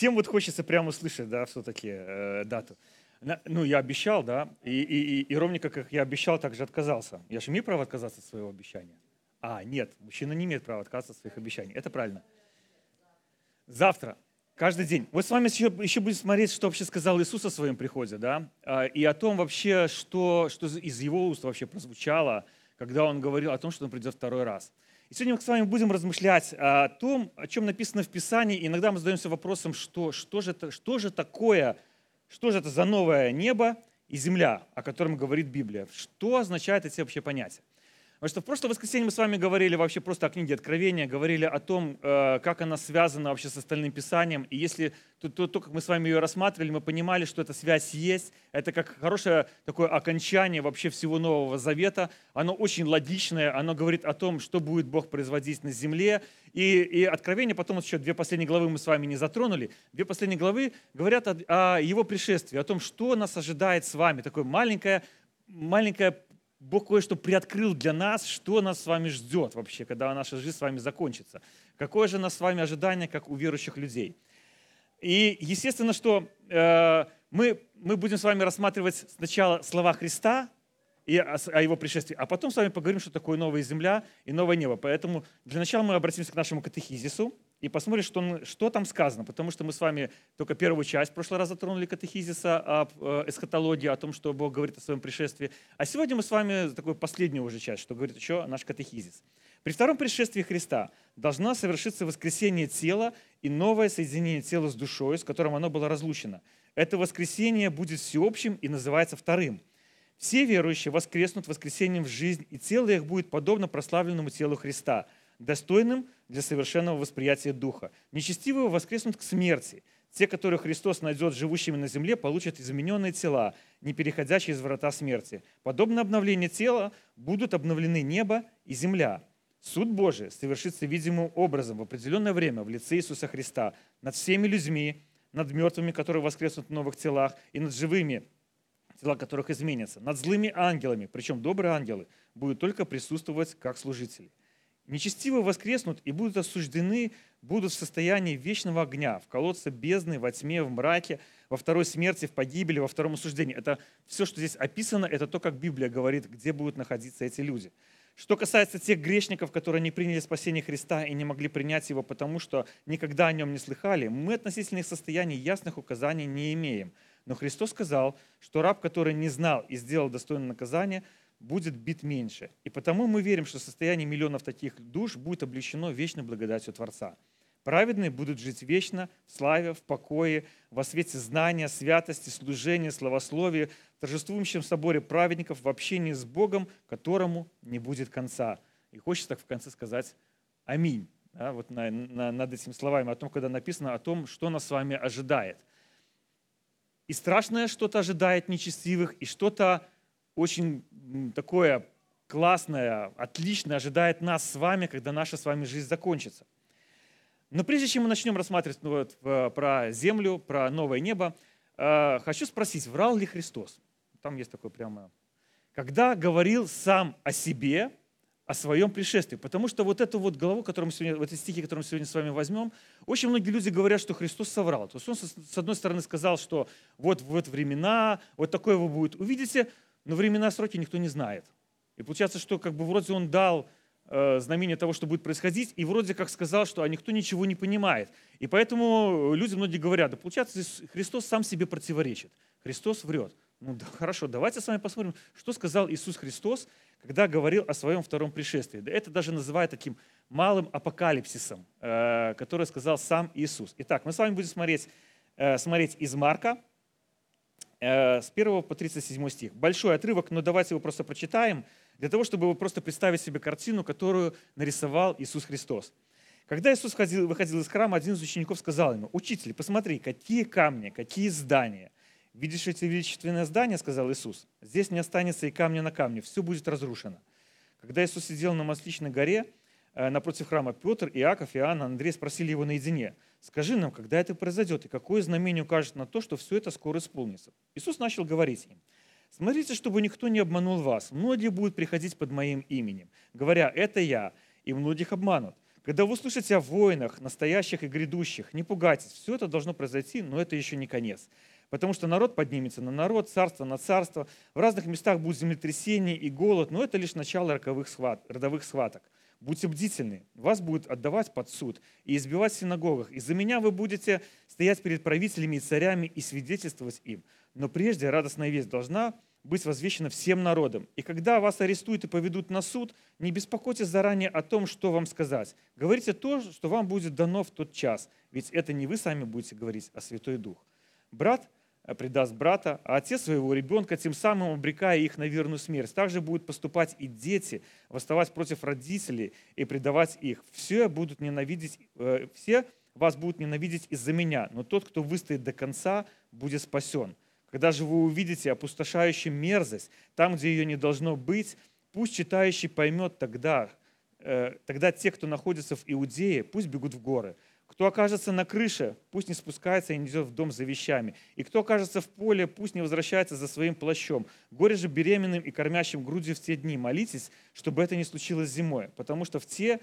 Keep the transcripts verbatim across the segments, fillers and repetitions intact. всем вот хочется прямо услышать, да, все-таки э, дату. Ну, я обещал, да, и, и, и, и ровненько, как я обещал, так же отказался. Я же имею право отказаться от своего обещания? А, нет, мужчина не имеет права отказаться от своих обещаний. Это правильно. Завтра, каждый день. Вот с вами еще, еще будем смотреть, что вообще сказал Иисус о своем приходе, да, и о том вообще, что, что из его уст вообще прозвучало, когда он говорил о том, что он придет второй раз. И сегодня мы с вами будем размышлять о том, о чем написано в Писании. Иногда мы задаемся вопросом, что, что, же, что же такое... Что же это за новое небо и земля, о котором говорит Библия? Что означают эти вообще понятия? Потому что в прошлое воскресенье мы с вами говорили вообще просто о книге Откровения, говорили о том, как она связана вообще с остальным Писанием. И если то, то, то как мы с вами ее рассматривали, мы понимали, что эта связь есть. Это как хорошее такое окончание вообще всего Нового Завета. Оно очень логичное, оно говорит о том, что будет Бог производить на земле. И, и Откровение, потом еще две последние главы мы с вами не затронули. Две последние главы говорят о, о его пришествии, о том, что нас ожидает с вами. Такое маленькое, маленькое Бог кое-что приоткрыл для нас, что нас с вами ждет вообще, когда наша жизнь с вами закончится. Какое же нас с вами ожидание, как у верующих людей. И естественно, что э, мы, мы будем с вами рассматривать сначала слова Христа и о, о Его пришествии, а потом с вами поговорим, что такое новая земля и новое небо. Поэтому для начала мы обратимся к нашему катехизису и посмотрим, что, что там сказано, потому что мы с вами только первую часть в прошлый раз затронули катехизиса об эсхатологии, о том, что Бог говорит о своем пришествии. А сегодня мы с вами такую последнюю уже часть, что говорит еще наш катехизис. При втором пришествии Христа должно совершиться воскресение тела и новое соединение тела с душой, с которым оно было разлучено. Это воскресение будет всеобщим и называется вторым. Все верующие воскреснут воскресением в жизнь, и тело их будет подобно прославленному телу Христа, достойным для совершенного восприятия Духа. Нечестивые воскреснут к смерти. Те, которых Христос найдет живущими на земле, получат измененные тела, не переходящие из врата смерти. Подобно обновлению тела будут обновлены небо и земля. Суд Божий совершится видимым образом в определенное время в лице Иисуса Христа над всеми людьми, над мертвыми, которые воскреснут в новых телах, и над живыми, тела которых изменятся, над злыми ангелами, причем добрые ангелы, будут только присутствовать как служители. Нечестивые воскреснут и будут осуждены, будут в состоянии вечного огня, в колодце бездны, во тьме, в мраке, во второй смерти, в погибели, во втором осуждении. Это все, что здесь описано, это то, как Библия говорит, где будут находиться эти люди. Что касается тех грешников, которые не приняли спасение Христа и не могли принять его, потому что никогда о нем не слыхали, мы относительно их состояний ясных указаний не имеем. Но Христос сказал, что раб, который не знал и сделал достойное наказание, будет бит меньше. И потому мы верим, что состояние миллионов таких душ будет облечено вечной благодатью Творца. Праведные будут жить вечно в славе, в покое, во свете знания, святости, служения, словословия, в торжествующем соборе праведников, в общении с Богом, которому не будет конца. И хочется так в конце сказать «Аминь». Да, вот на, на, над этими словами, о том, когда написано о том, что нас с вами ожидает. И страшное что-то ожидает нечестивых, и что-то очень такое классное, отличное ожидает нас с вами, когда наша с вами жизнь закончится. Но прежде чем мы начнем рассматривать ну, вот, про землю, про новое небо, э, хочу спросить, врал ли Христос? Там есть такое прямо... Когда говорил сам о себе, о своем пришествии? Потому что вот эту вот главу, которую мы сегодня, вот эти стихи, которые мы сегодня с вами возьмем, очень многие люди говорят, что Христос соврал. То есть он, с одной стороны, сказал, что вот, вот времена, вот такое вы будет увидите, но времена, сроки никто не знает. И получается, что как бы вроде он дал э, знамение того, что будет происходить, и вроде как сказал, что а никто ничего не понимает. И поэтому люди многие говорят, да получается, Христос сам себе противоречит, Христос врет. Ну да, хорошо, давайте с вами посмотрим, что сказал Иисус Христос, когда говорил о своем втором пришествии. Это даже называют таким малым апокалипсисом, э, который сказал сам Иисус. Итак, мы с вами будем смотреть, э, смотреть из Марка, с первого по тридцать седьмой стих. Большой отрывок, но давайте его просто прочитаем, для того, чтобы вы просто представить себе картину, которую нарисовал Иисус Христос. Когда Иисус выходил из храма, один из учеников сказал ему: «Учитель, посмотри, какие камни, какие здания». «Видишь эти величественные здания?» — сказал Иисус. «Здесь не останется и камня на камне, все будет разрушено». Когда Иисус сидел на Масличной горе, напротив храма, Петр, Иаков, Иоанн, Андрей спросили его наедине: «Скажи нам, когда это произойдет, и какое знамение укажет на то, что все это скоро исполнится?» Иисус начал говорить им: «Смотрите, чтобы никто не обманул вас. Многие будут приходить под моим именем, говоря, это я, и многих обманут. Когда вы услышите о войнах, настоящих и грядущих, не пугайтесь, все это должно произойти, но это еще не конец. Потому что народ поднимется на народ, царство на царство, в разных местах будут землетрясения и голод, но это лишь начало роковых схват, родовых схваток. Будьте бдительны, вас будут отдавать под суд и избивать в синагогах. Из-за меня вы будете стоять перед правителями и царями и свидетельствовать им. Но прежде радостная весть должна быть возвещена всем народам. И когда вас арестуют и поведут на суд, не беспокойтесь заранее о том, что вам сказать. Говорите то, что вам будет дано в тот час, ведь это не вы сами будете говорить, а Святой Дух. Брат предаст брата, а отец своего ребенка, тем самым обрекая их на верную смерть. Также будут поступать и дети, восставать против родителей и предавать их. Все будут ненавидеть, э, все вас будут ненавидеть из-за меня, но тот, кто выстоит до конца, будет спасен. Когда же вы увидите опустошающую мерзость, там, где ее не должно быть, пусть читающий поймет тогда, э, тогда те, кто находится в Иудее, пусть бегут в горы. Кто окажется на крыше, пусть не спускается и не идет в дом за вещами. И кто окажется в поле, пусть не возвращается за своим плащом. Горе же беременным и кормящим грудью в те дни. Молитесь, чтобы это не случилось зимой, потому что в те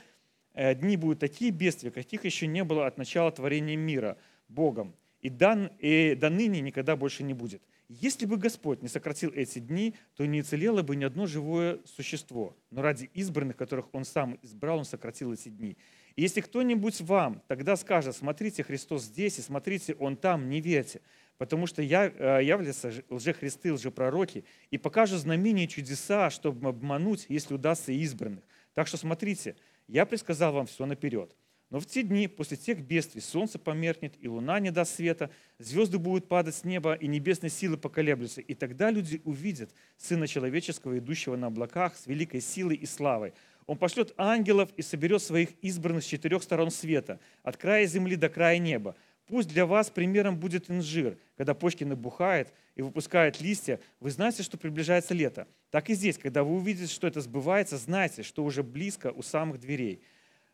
дни будут такие бедствия, каких еще не было от начала творения мира Богом. И, дан, и до ныне никогда больше не будет. Если бы Господь не сократил эти дни, то не уцелело бы ни одно живое существо. Но ради избранных, которых Он сам избрал, Он сократил эти дни. И если кто-нибудь вам тогда скажет, смотрите, Христос здесь, и смотрите, Он там, не верьте, потому что я, являются лжехристы, лжепророки, и покажут знамения и чудеса, чтобы обмануть, если удастся избранных. Так что смотрите, я предсказал вам все наперед. Но в те дни, после тех бедствий, солнце померкнет, и луна не даст света, звезды будут падать с неба, и небесные силы поколеблются. И тогда люди увидят Сына Человеческого, идущего на облаках, с великой силой и славой. Он пошлет ангелов и соберет своих избранных с четырех сторон света, от края земли до края неба. Пусть для вас примером будет инжир, когда почки набухают и выпускают листья, вы знаете, что приближается лето. Так и здесь, когда вы увидите, что это сбывается, знайте, что уже близко у самых дверей.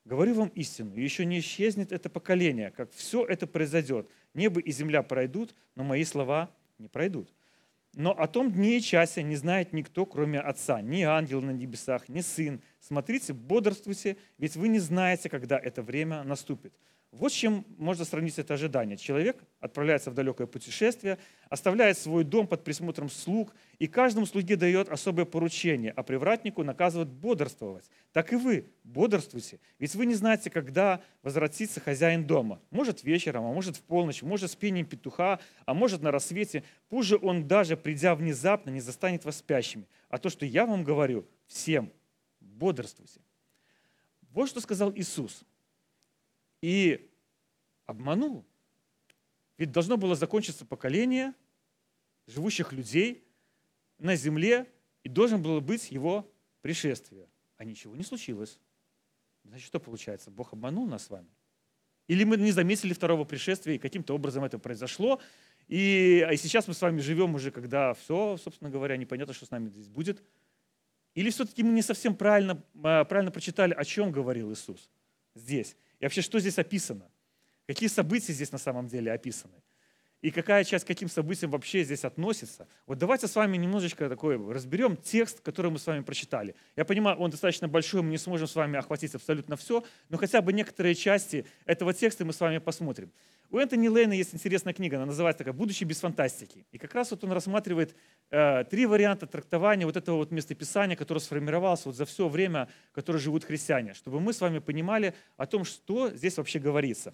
Говорю вам истину, еще не исчезнет это поколение, как все это произойдет. Небо и земля пройдут, но мои слова не пройдут. Но о том дне и часе не знает никто, кроме Отца, ни ангел на небесах, ни Сын. Смотрите, бодрствуйте, ведь вы не знаете, когда это время наступит. Вот с чем можно сравнить это ожидание. Человек отправляется в далекое путешествие, оставляет свой дом под присмотром слуг, и каждому слуге дает особое поручение, а привратнику наказывает бодрствовать. Так и вы бодрствуйте, ведь вы не знаете, когда возвратится хозяин дома. Может вечером, а может в полночь, может с пением петуха, а может на рассвете. Пусть же он даже, придя внезапно, не застанет вас спящими. А то, что я вам говорю, всем бодрствуйте. Вот что сказал Иисус. И обманул. Ведь должно было закончиться поколение живущих людей на земле, и должен было быть его пришествие. А ничего не случилось. Значит, что получается? Бог обманул нас с вами? Или мы не заметили второго пришествия, и каким-то образом это произошло, и, а сейчас мы с вами живем уже, когда все, собственно говоря, непонятно, что с нами здесь будет. Или все-таки мы не совсем правильно, правильно прочитали, о чем говорил Иисус здесь. И вообще, что здесь описано? Какие события здесь на самом деле описаны? И какая часть к каким событиям вообще здесь относится? Вот давайте с вами немножечко такой разберем текст, который мы с вами прочитали. Я понимаю, он достаточно большой, мы не сможем с вами охватить абсолютно все, но хотя бы некоторые части этого текста мы с вами посмотрим. У Энтони Лейна есть интересная книга, она называется такая «Будущее без фантастики». И как раз вот он рассматривает э, три варианта трактования вот этого вот местописания, которое сформировалось вот за все время, которое живут христиане, чтобы мы с вами понимали о том, что здесь вообще говорится.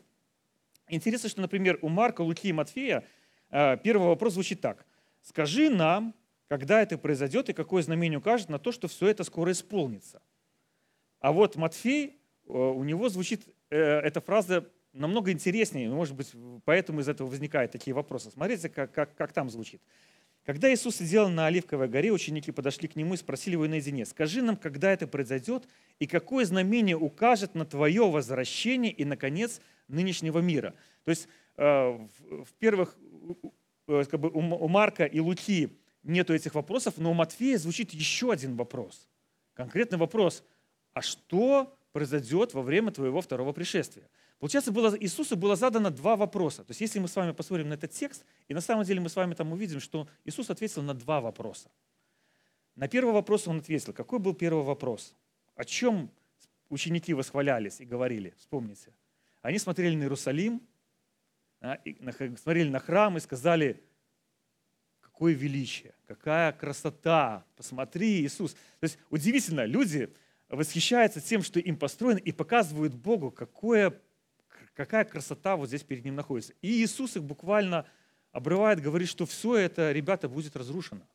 Интересно, что, например, у Марка, Луки и Матфея э, первый вопрос звучит так. «Скажи нам, когда это произойдет и какое знамение укажет на то, что все это скоро исполнится». А вот Матфей, э, у него звучит э, эта фраза намного интереснее, может быть, поэтому из этого возникают такие вопросы. Смотрите, как, как, как там звучит. Когда Иисус сидел на Оливковой горе, ученики подошли к Нему и спросили Его наедине, «Скажи нам, когда это произойдет, и какое знамение укажет на Твое возвращение и, наконец, нынешнего мира?» То есть, в первых, как бы у Марка и Луки нету этих вопросов, но у Матфея звучит еще один вопрос. Конкретный вопрос, а что произойдет во время Твоего второго пришествия? Получается, было, Иисусу было задано два вопроса. То есть, если мы с вами посмотрим на этот текст, и на самом деле мы с вами там увидим, что Иисус ответил на два вопроса. На первый вопрос Он ответил. Какой был первый вопрос? О чем ученики восхвалялись и говорили, вспомните, они смотрели на Иерусалим, смотрели на храм и сказали, какое величие, какая красота, посмотри, Иисус. То есть удивительно, люди восхищаются тем, что им построено, и показывают Богу, какое, какая красота вот здесь перед ним находится. И Иисус их буквально обрывает, говорит, что все это, ребята, будет разрушено.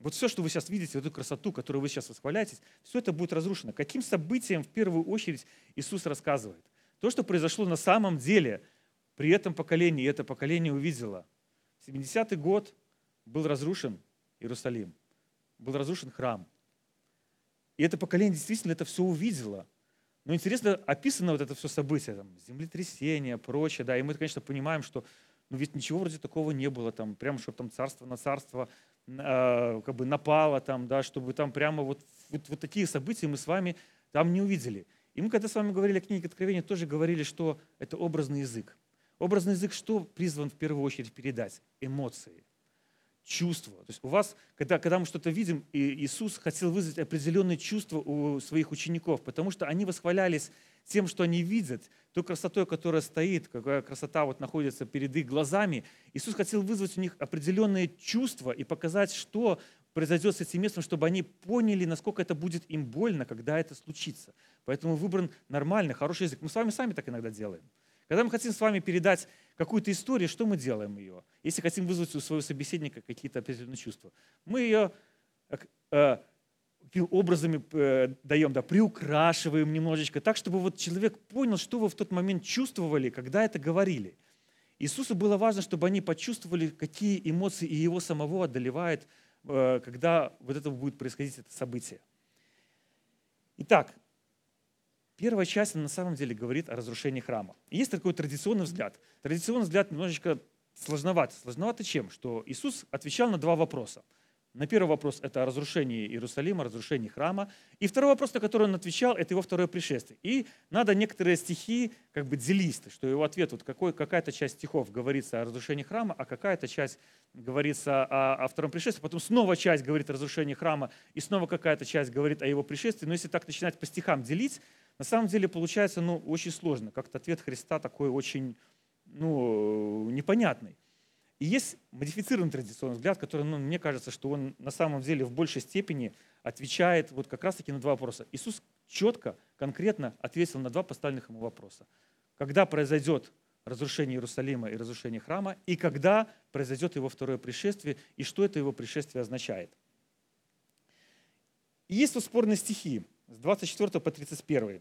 Вот все, что вы сейчас видите, эту красоту, которую вы сейчас восхваляетесь, все это будет разрушено. Каким событием в первую очередь Иисус рассказывает? То, что произошло на самом деле при этом поколении, и это поколение увидело. семидесятый год был разрушен Иерусалим, был разрушен храм. И это поколение действительно это все увидело. Но интересно, описано вот это все событие, там, землетрясение, прочее. Да, и мы, конечно, понимаем, что ну, ведь ничего вроде такого не было, там, прямо чтобы там царство на царство э, как бы напало, там, да, чтобы там прямо вот, вот, вот такие события мы с вами там не увидели. И мы, когда с вами говорили о книге Откровения, тоже говорили, что это образный язык. Образный язык что призван в первую очередь передать? Эмоции, чувства. То есть у вас, когда, когда мы что-то видим, Иисус хотел вызвать определенные чувства у своих учеников, потому что они восхвалялись тем, что они видят, той красотой, которая стоит, какая красота вот находится перед их глазами. Иисус хотел вызвать у них определенные чувства и показать, что произойдет с этим местом, чтобы они поняли, насколько это будет им больно, когда это случится. Поэтому выбран нормальный, хороший язык. Мы с вами сами так иногда делаем. Когда мы хотим с вами передать какую-то историю, что мы делаем ее? Если хотим вызвать у своего собеседника какие-то определенные чувства. Мы ее э, образами э, даем, да, приукрашиваем немножечко, так, чтобы вот человек понял, что вы в тот момент чувствовали, когда это говорили. Иисусу было важно, чтобы они почувствовали, какие эмоции и его самого одолевает, э, когда вот это будет происходить, это событие. Итак, первая часть на самом деле говорит о разрушении храма. Есть такой традиционный взгляд. Традиционный взгляд немножечко сложноват. Сложновато чем? Что Иисус отвечал на два вопроса. На первый вопрос – это о разрушении Иерусалима, разрушении храма. И второй вопрос, на который он отвечал, это его второе пришествие. И надо некоторые стихи как бы делить, что его ответ, вот какой, какая-то часть стихов говорится о разрушении храма, а какая-то часть говорится о, о втором пришествии. Потом снова часть говорит о разрушении храма, и снова какая-то часть говорит о его пришествии. Но если так начинать по стихам делить, на самом деле получается ну, очень сложно. Как-то ответ Христа такой очень ну, непонятный. И есть модифицированный традиционный взгляд, который, ну, мне кажется, что он на самом деле в большей степени отвечает вот как раз-таки на два вопроса. Иисус четко, конкретно ответил на два поставленных ему вопроса. Когда произойдет разрушение Иерусалима и разрушение храма, и когда произойдет его второе пришествие, и что это его пришествие означает. И есть вот спорные стихи. С двадцать четвёртого по тридцать первый.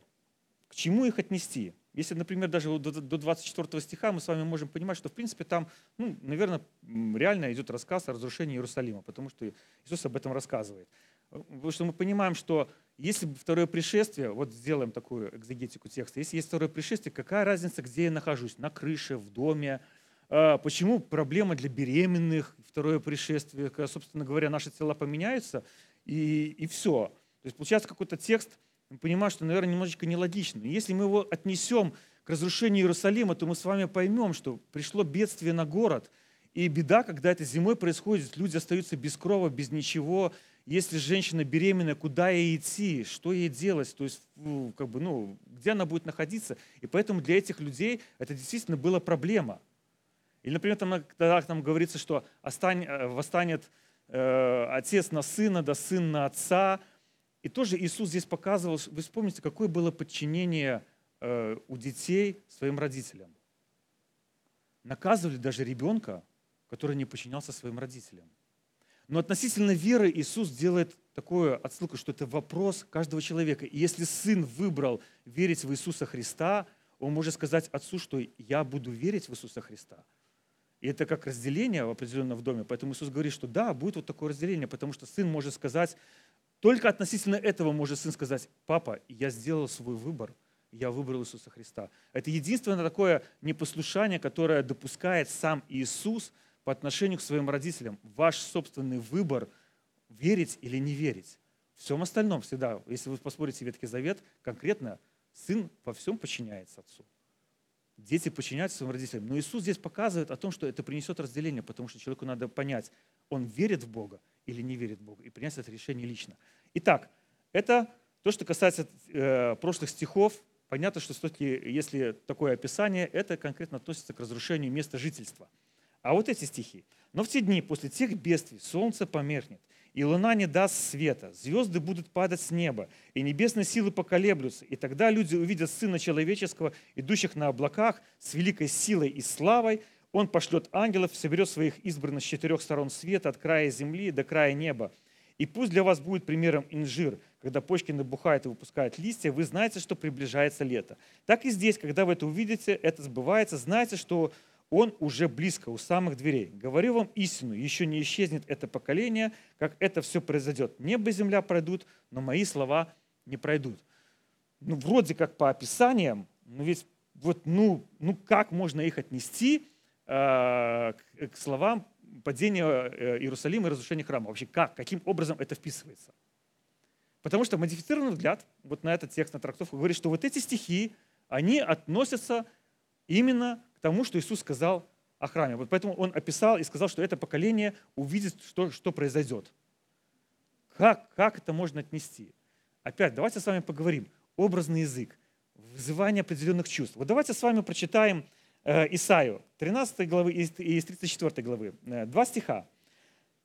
К чему их отнести? Если, например, даже до двадцать четвёртого стиха мы с вами можем понимать, что, в принципе, там, ну, наверное, реально идет рассказ о разрушении Иерусалима, потому что Иисус об этом рассказывает. Потому что мы понимаем, что если второе пришествие, вот сделаем такую экзегетику текста, если есть второе пришествие, какая разница, где я нахожусь? На крыше, в доме? Почему проблема для беременных? Второе пришествие, когда, собственно говоря, наши тела поменяются, и, и все. То есть получается какой-то текст, мы понимаем, что, наверное, немножечко нелогично. Если мы его отнесем к разрушению Иерусалима, то мы с вами поймем, что пришло бедствие на город. И беда, когда это зимой происходит, люди остаются без крова, без ничего. Если женщина беременная, куда ей идти, что ей делать, то есть, как бы, ну, где она будет находиться. И поэтому для этих людей это действительно была проблема. Или, например, там, когда там говорится, что «Остань, восстанет э, отец на сына, да сын на отца». И тоже Иисус здесь показывал, вы вспомните, какое было подчинение у детей своим родителям. Наказывали даже ребенка, который не подчинялся своим родителям. Но относительно веры Иисус делает такую отсылку, что это вопрос каждого человека. И если сын выбрал верить в Иисуса Христа, он может сказать отцу, что «я буду верить в Иисуса Христа». И это как разделение определенно в доме. Поэтому Иисус говорит, что да, будет вот такое разделение, потому что сын может сказать, только относительно этого может сын сказать, «Папа, я сделал свой выбор, я выбрал Иисуса Христа». Это единственное такое непослушание, которое допускает сам Иисус по отношению к своим родителям. Ваш собственный выбор, верить или не верить. В всем остальном всегда, если вы посмотрите Ветхий Завет, конкретно сын во всем подчиняется отцу. Дети подчиняются своим родителям. Но Иисус здесь показывает о том, что это принесет разделение, потому что человеку надо понять, он верит в Бога, или не верит в Бога, и принять это решение лично. Итак, это То, что касается э, прошлых стихов, понятно, что если такое описание, это конкретно относится к разрушению места жительства. А вот эти стихи. «Но в те дни после тех бедствий солнце померкнет, и луна не даст света, звезды будут падать с неба, и небесные силы поколеблются, и тогда люди увидят Сына Человеческого, идущих на облаках, с великой силой и славой. Он пошлет ангелов, соберет своих избранных с четырех сторон света, от края земли до края неба. И пусть для вас будет примером инжир. Когда почки набухают и выпускают листья, вы знаете, что приближается лето. Так и здесь, когда вы это увидите, это сбывается, знайте, что он уже близко, у самых дверей. Говорю вам истину, еще не исчезнет это поколение, как это все произойдет. Небо и земля пройдут, но мои слова не пройдут». Ну, вроде как по описаниям, но ведь вот, ну, ну как можно их отнести э, к словам падения Иерусалима и разрушения храма? Вообще как, каким образом это вписывается? Потому что модифицированный взгляд вот на этот текст, на трактовку, говорит, что вот эти стихи, они относятся именно к тому, что Иисус сказал о храме. Вот поэтому Он описал и сказал, что это поколение увидит, что, что произойдет. Как, как это можно отнести? Опять, давайте с вами поговорим. Образный язык, вызывание определенных чувств. Вот давайте с вами прочитаем э, Исайю, тринадцатой главы и из тридцать четвёртой главы. Э, два стиха.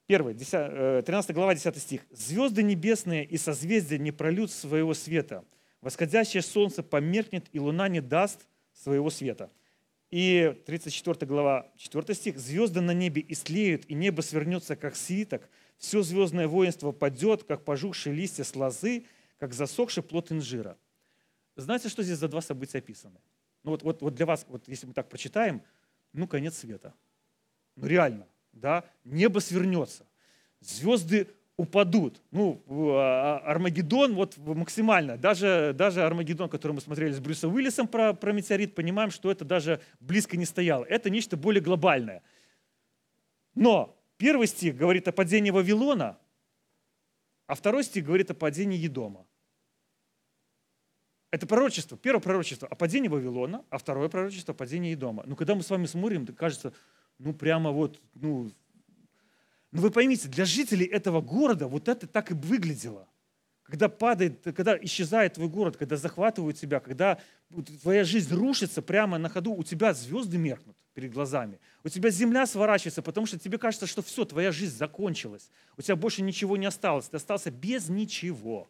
Первый, тринадцатая глава, десятый стих. «Звезды небесные и созвездия не прольют своего света. Восходящее солнце померкнет, и луна не даст своего света». И тридцать четвёртая глава, четвёртый стих. «Звезды на небе истлеют, и небо свернется, как свиток. Все звездное воинство падет, как пожухшие листья с лозы, как засохший плод инжира». Знаете, что здесь за два события описаны? Ну вот, вот, вот для вас, вот если мы так прочитаем, ну конец света. Ну реально. Да, небо свернется, звезды упадут. Ну, Армагеддон вот максимально. Даже, даже Армагеддон, который мы смотрели с Брюсом Уиллисом про, про метеорит, понимаем, что это даже близко не стояло. Это нечто более глобальное. Но первый стих говорит о падении Вавилона, а второй стих говорит о падении Едома. Это пророчество. Первое пророчество о падении Вавилона, а второе пророчество о падении Едома. Но когда мы с вами смотрим, то кажется... Ну, прямо вот, ну... Ну, вы поймите, для жителей этого города вот это так и выглядело. Когда падает, когда исчезает твой город, когда захватывают тебя, когда твоя жизнь рушится прямо на ходу, у тебя звезды меркнут перед глазами, у тебя земля сворачивается, потому что тебе кажется, что все, твоя жизнь закончилась, у тебя больше ничего не осталось, ты остался без ничего.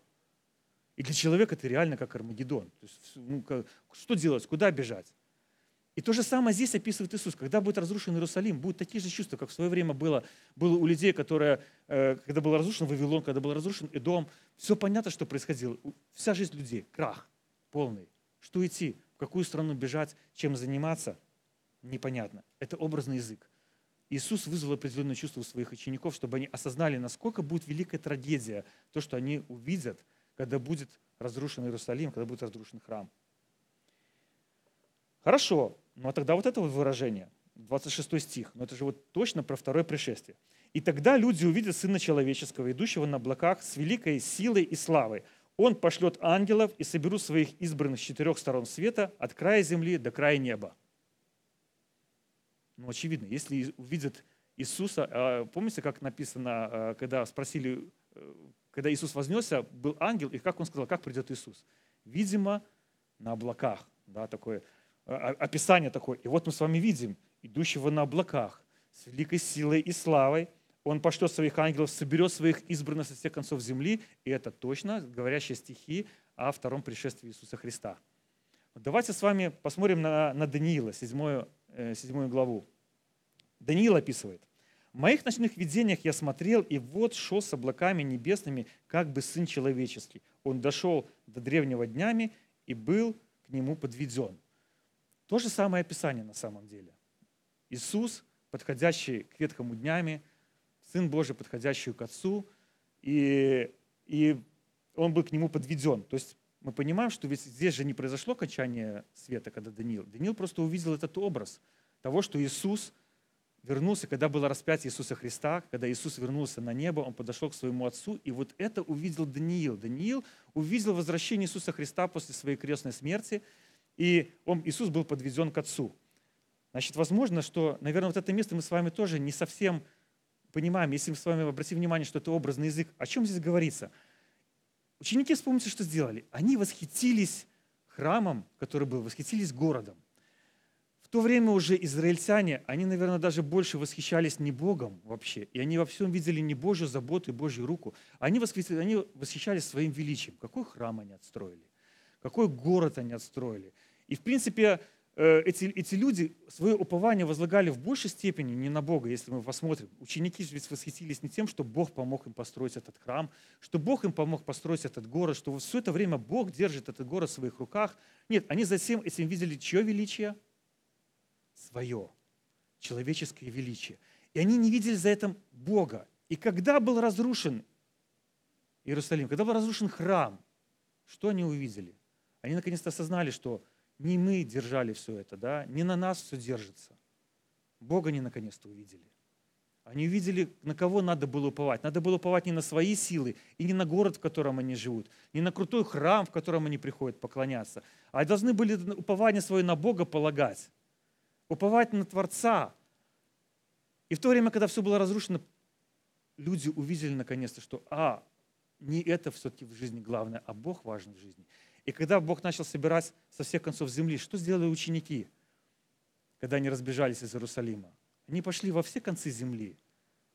И для человека это реально как Армагеддон. То есть, ну, как, что делать, куда бежать? И то же самое здесь описывает Иисус. Когда будет разрушен Иерусалим, будут такие же чувства, как в свое время было, было у людей, которые, когда был разрушен Вавилон, когда был разрушен Эдом. Все понятно, что происходило. Вся жизнь людей, крах полный. Что идти, в какую страну бежать, чем заниматься, непонятно. Это образный язык. Иисус вызвал определенное чувство у своих учеников, чтобы они осознали, насколько будет великая трагедия, то, что они увидят, когда будет разрушен Иерусалим, когда будет разрушен храм. Хорошо. Ну а тогда вот это вот выражение, двадцать шестой стих, но это же вот точно про второе пришествие. «И тогда люди увидят Сына Человеческого, идущего на облаках с великой силой и славой. Он пошлет ангелов и соберут своих избранных с четырех сторон света, от края земли до края неба». Ну очевидно, если увидят Иисуса, помните, как написано, когда спросили, когда Иисус вознесся, был ангел, и как он сказал, как придет Иисус? Видимо, на облаках, да, такое... Описание такое. И вот мы с вами видим идущего на облаках с великой силой и славой. Он пошлет своих ангелов, соберет своих избранных со всех концов земли. И это точно говорящие стихи о втором пришествии Иисуса Христа. Давайте с вами посмотрим на, на Даниила, седьмую, э, седьмую главу. Даниил описывает. «В моих ночных видениях я смотрел, и вот шел с облаками небесными, как бы Сын Человеческий. Он дошел до древнего днями и был к нему подведен». То же самое описание на самом деле. Иисус, подходящий к ветхому днями, Сын Божий, подходящий к Отцу, и, и Он был к Нему подведен. То есть мы понимаем, что ведь здесь же не произошло окончание света, когда Даниил. Даниил просто увидел этот образ того, что Иисус вернулся, когда было распятие Иисуса Христа, когда Иисус вернулся на небо, Он подошел к Своему Отцу, и вот это увидел Даниил. Даниил увидел возвращение Иисуса Христа после Своей крестной смерти, и он, Иисус был подведен к Отцу. Значит, возможно, что, наверное, вот это место мы с вами тоже не совсем понимаем, если мы с вами обратим внимание, что это образный язык. О чем здесь говорится? Ученики, вспомните, что сделали. Они восхитились храмом, который был, восхитились городом. В то время уже израильтяне, они, наверное, даже больше восхищались не Богом вообще, и они во всем видели не Божью заботу и Божью руку. Они восхищались, они восхищались своим величием. Какой храм они отстроили? Какой город они отстроили? И, в принципе, эти, эти люди свое упование возлагали в большей степени не на Бога, если мы посмотрим. Ученики ведь восхитились не тем, что Бог помог им построить этот храм, что Бог им помог построить этот город, что все это время Бог держит этот город в своих руках. Нет, они затем этим видели чье величие? Свое, человеческое величие. И они не видели за этим Бога. И когда был разрушен Иерусалим, когда был разрушен храм, что они увидели? Они наконец-то осознали, что не мы держали все это, да? Не на нас все держится. Бога они наконец-то увидели. Они увидели, на кого надо было уповать. Надо было уповать не на свои силы и не на город, в котором они живут, не на крутой храм, в котором они приходят поклоняться, а должны были упование свое на Бога полагать. Уповать на Творца. И в то время, когда все было разрушено, люди увидели наконец-то, что а, не это все-таки в жизни главное, а Бог важен в жизни. И когда Бог начал собирать со всех концов земли, что сделали ученики, когда они разбежались из Иерусалима? Они пошли во все концы земли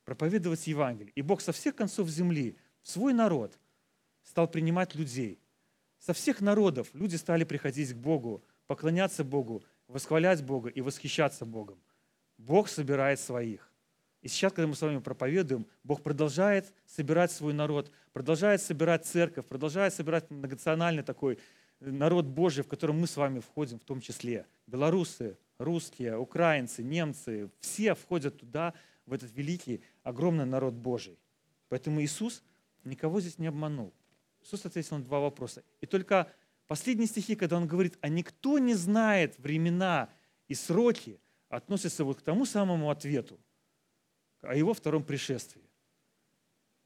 проповедовать Евангелие. И Бог со всех концов земли в свой народ стал принимать людей. Со всех народов люди стали приходить к Богу, поклоняться Богу, восхвалять Бога и восхищаться Богом. Бог собирает своих. И сейчас, когда мы с вами проповедуем, Бог продолжает собирать свой народ, продолжает собирать церковь, продолжает собирать многонациональный такой народ Божий, в котором мы с вами входим, в том числе белорусы, русские, украинцы, немцы. Все входят туда, в этот великий, огромный народ Божий. Поэтому Иисус никого здесь не обманул. Иисус ответил на два вопроса. И только последние стихи, когда он говорит, а никто не знает времена и сроки, относятся вот к тому самому ответу, о его втором пришествии.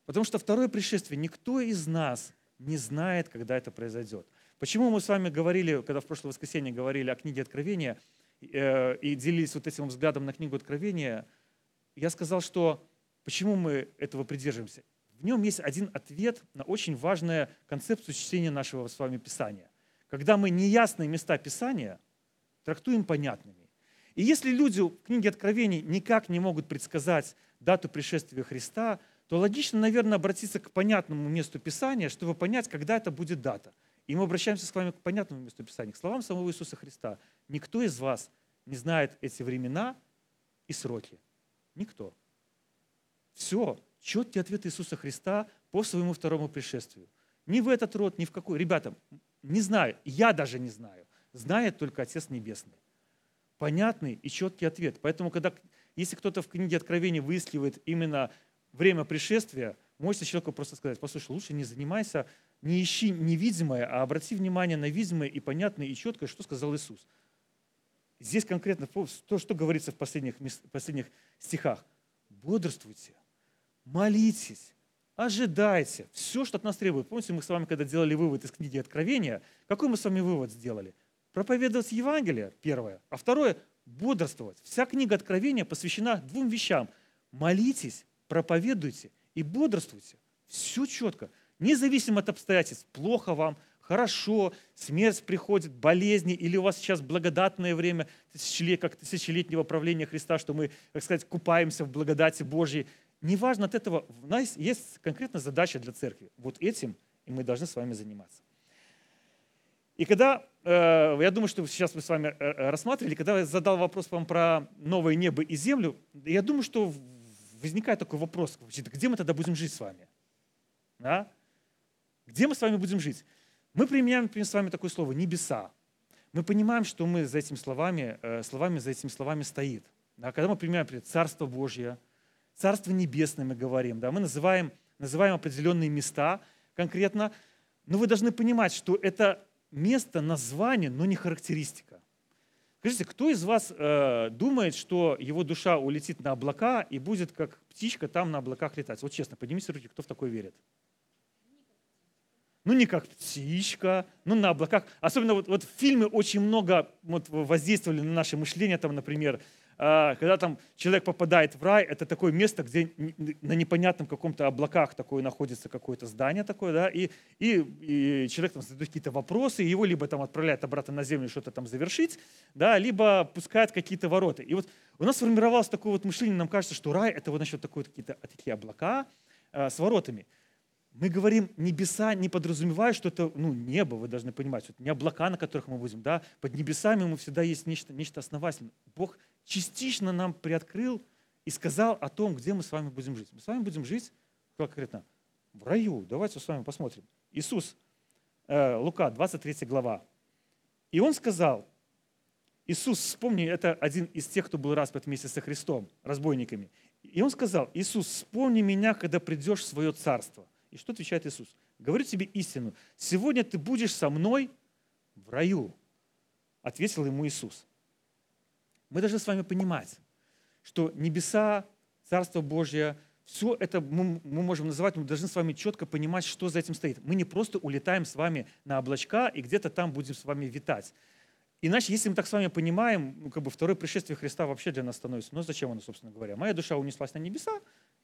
Потому что второе пришествие никто из нас не знает, когда это произойдет. Почему мы с вами говорили, когда в прошлое воскресенье говорили о книге Откровения и делились вот этим взглядом на книгу Откровения, я сказал, что почему мы этого придерживаемся. В нем есть один ответ на очень важную концепцию чтения нашего с вами Писания. Когда мы неясные места Писания трактуем понятными. И если люди в книге Откровений никак не могут предсказать дату пришествия Христа, то логично, наверное, обратиться к понятному месту Писания, чтобы понять, когда это будет дата. И мы обращаемся с вами к понятному месту Писания, к словам самого Иисуса Христа. Никто из вас не знает эти времена и сроки. Никто. Все. Четкий ответ Иисуса Христа по своему второму пришествию. Ни в этот род, ни в какой. Ребята, не знаю, я даже не знаю. Знает только Отец Небесный. Понятный и четкий ответ. Поэтому, когда, если кто-то в книге Откровения выискивает именно время пришествия, можете человеку просто сказать, послушай, лучше не занимайся, не ищи невидимое, а обрати внимание на видимое и понятное, и четкое, что сказал Иисус. Здесь конкретно то, что говорится в последних, последних стихах. Бодрствуйте. Молитесь, ожидайте. Все, что от нас требует. Помните, мы с вами, когда делали вывод из книги Откровения, какой мы с вами вывод сделали? Проповедовать Евангелие, первое. А второе – бодрствовать. Вся книга Откровения посвящена двум вещам. Молитесь, проповедуйте и бодрствуйте. Все четко. Независимо от обстоятельств. Плохо вам, хорошо, смерть приходит, болезни, или у вас сейчас благодатное время, как тысячелетнего правления Христа, что мы, так сказать, купаемся в благодати Божьей. Неважно от этого, у нас есть конкретная задача для церкви. Вот этим и мы должны с вами заниматься. И когда, я думаю, что сейчас мы с вами рассматривали, когда я задал вопрос вам про новое небо и землю, я думаю, что возникает такой вопрос, где мы тогда будем жить с вами? А? Где мы с вами будем жить? Мы применяем, например, с вами такое слово «небеса». Мы понимаем, что мы за этими словами, словами, за этими словами стоит. А когда мы применяем, например, «Царство Божье», Царство Небесное мы говорим, да, мы называем, называем определенные места конкретно, но вы должны понимать, что это место, название, но не характеристика. Скажите, кто из вас э, думает, что его душа улетит на облака и будет как птичка там на облаках летать? Вот честно, поднимите руки, кто в такое верит? Ну не как птичка, ну на облаках. Особенно вот, вот в фильме очень много вот, воздействовали на наше мышление, там, например, когда там человек попадает в рай, это такое место, где на непонятном каком-то облаках такое находится какое-то здание такое, да, и, и, и человек там задает какие-то вопросы, его либо там отправляют обратно на землю что-то там завершить, да, либо пускают какие-то ворота. И вот у нас сформировалось такое вот мышление, нам кажется, что рай — это вот насчет такое, какие-то такие облака э, с воротами. Мы говорим небеса, не подразумевая, что это ну, небо, вы должны понимать, не облака, на которых мы будем, да, под небесами мы всегда есть нечто, нечто основательное. Бог частично нам приоткрыл и сказал о том, где мы с вами будем жить. Мы с вами будем жить, как конкретно, в раю. Давайте с вами посмотрим. Иисус, э, Лука, двадцать третья глава. И Он сказал, Иисус, вспомни, это один из тех, кто был распят вместе со Христом, разбойниками. И Он сказал, Иисус, вспомни меня, когда придешь в свое царство. И что отвечает Иисус? Говорю тебе истину. Сегодня ты будешь со мной в раю, ответил ему Иисус. Мы должны с вами понимать, что небеса, Царство Божье, все это мы, мы можем называть, мы должны с вами четко понимать, что за этим стоит. Мы не просто улетаем с вами на облачка и где-то там будем с вами витать. Иначе, если мы так с вами понимаем, ну, как бы второе пришествие Христа вообще для нас становится, ну зачем оно, собственно говоря? Моя душа унеслась на небеса,